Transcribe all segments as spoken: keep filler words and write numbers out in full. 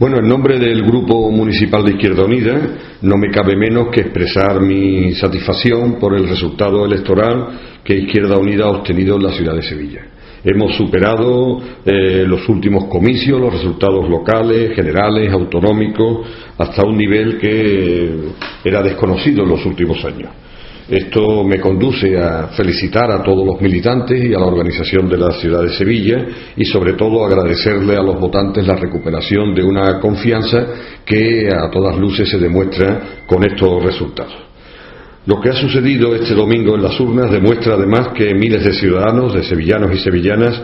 Bueno, en nombre del Grupo Municipal de Izquierda Unida no me cabe menos que expresar mi satisfacción por el resultado electoral que Izquierda Unida ha obtenido en la ciudad de Sevilla. Hemos superado eh, los últimos comicios, los resultados locales, generales, autonómicos, hasta un nivel que era desconocido en los últimos años. Esto me conduce a felicitar a todos los militantes y a la organización de la ciudad de Sevilla y sobre todo agradecerle a los votantes la recuperación de una confianza que a todas luces se demuestra con estos resultados. Lo que ha sucedido este domingo en las urnas demuestra además que miles de ciudadanos, de sevillanos y sevillanas,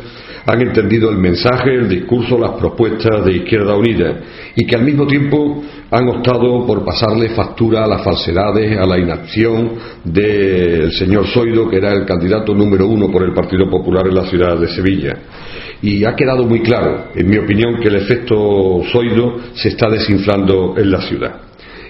han entendido el mensaje, el discurso, las propuestas de Izquierda Unida y que al mismo tiempo han optado por pasarle factura a las falsedades, a la inacción del señor Zoido, que era el candidato número uno por el Partido Popular en la ciudad de Sevilla. Y ha quedado muy claro, en mi opinión, que el efecto Zoido se está desinflando en la ciudad.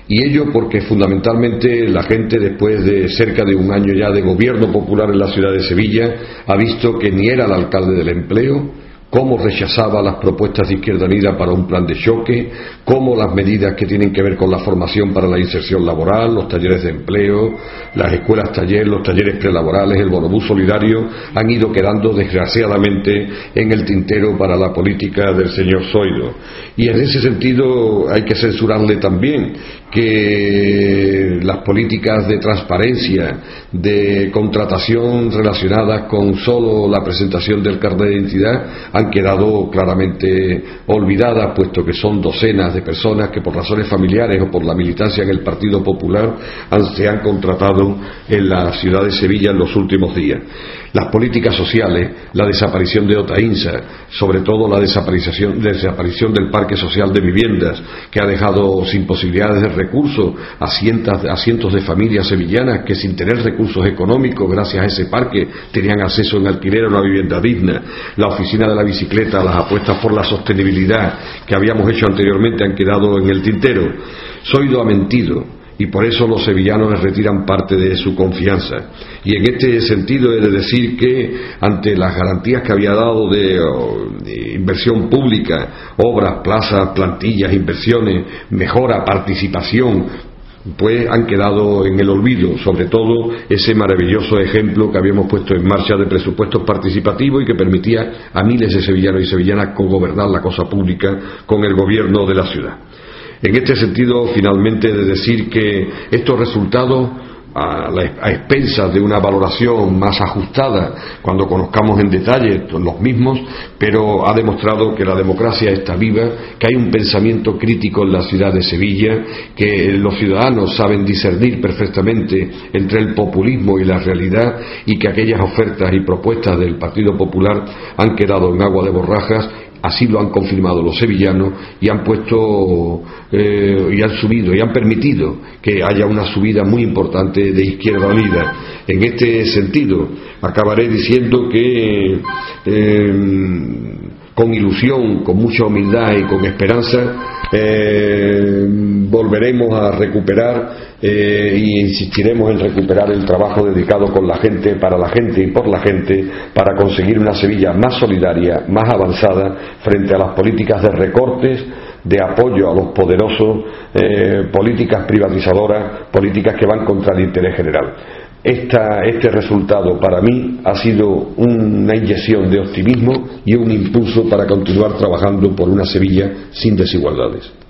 Y ello porque fundamentalmente la gente, después de cerca de un año ya de gobierno popular en la ciudad de Sevilla, ha visto que ni era el alcalde del empleo, cómo rechazaba las propuestas de Izquierda Unida para un plan de choque, cómo las medidas que tienen que ver con la formación para la inserción laboral, los talleres de empleo, las escuelas taller, los talleres prelaborales, el bonobús solidario, han ido quedando desgraciadamente en el tintero para la política del señor Zoido. Y en ese sentido hay que censurarle también que las políticas de transparencia, de contratación relacionadas con solo la presentación del carnet de identidad, han han quedado claramente olvidadas, puesto que son docenas de personas que por razones familiares o por la militancia en el Partido Popular han, se han contratado en la ciudad de Sevilla en los últimos días. Las políticas sociales, la desaparición de OTAINSA, sobre todo la desaparición, desaparición del Parque Social de Viviendas, que ha dejado sin posibilidades de recursos a, cientas, a cientos de familias sevillanas que sin tener recursos económicos, gracias a ese parque, tenían acceso en alquiler a una vivienda digna. La oficina de la bicicleta, las apuestas por la sostenibilidad que habíamos hecho anteriormente han quedado en el tintero. Zoido ha mentido y por eso los sevillanos les retiran parte de su confianza. Y en este sentido he de decir que ante las garantías que había dado de, de inversión pública, obras, plazas, plantillas, inversiones, mejora, participación, pues han quedado en el olvido, sobre todo ese maravilloso ejemplo que habíamos puesto en marcha de presupuestos participativos y que permitía a miles de sevillanos y sevillanas cogobernar la cosa pública con el gobierno de la ciudad. En este sentido, finalmente, he de decir que estos resultados, a, la, a expensas de una valoración más ajustada cuando conozcamos en detalle los mismos, pero ha demostrado que la democracia está viva, que hay un pensamiento crítico en la ciudad de Sevilla, que los ciudadanos saben discernir perfectamente entre el populismo y la realidad y que aquellas ofertas y propuestas del Partido Popular han quedado en agua de borrajas. Así lo han confirmado los sevillanos y han puesto eh, y han subido y han permitido que haya una subida muy importante de Izquierda Unida. En este sentido, acabaré diciendo que eh, con ilusión, con mucha humildad y con esperanza eh, volveremos a recuperar eh, e insistiremos en recuperar el trabajo dedicado con la gente, para la gente y por la gente, para conseguir una Sevilla más solidaria, más avanzada frente a las políticas de recortes, de apoyo a los poderosos, eh, políticas privatizadoras, políticas que van contra el interés general. Esta, este resultado para mí ha sido una inyección de optimismo y un impulso para continuar trabajando por una Sevilla sin desigualdades.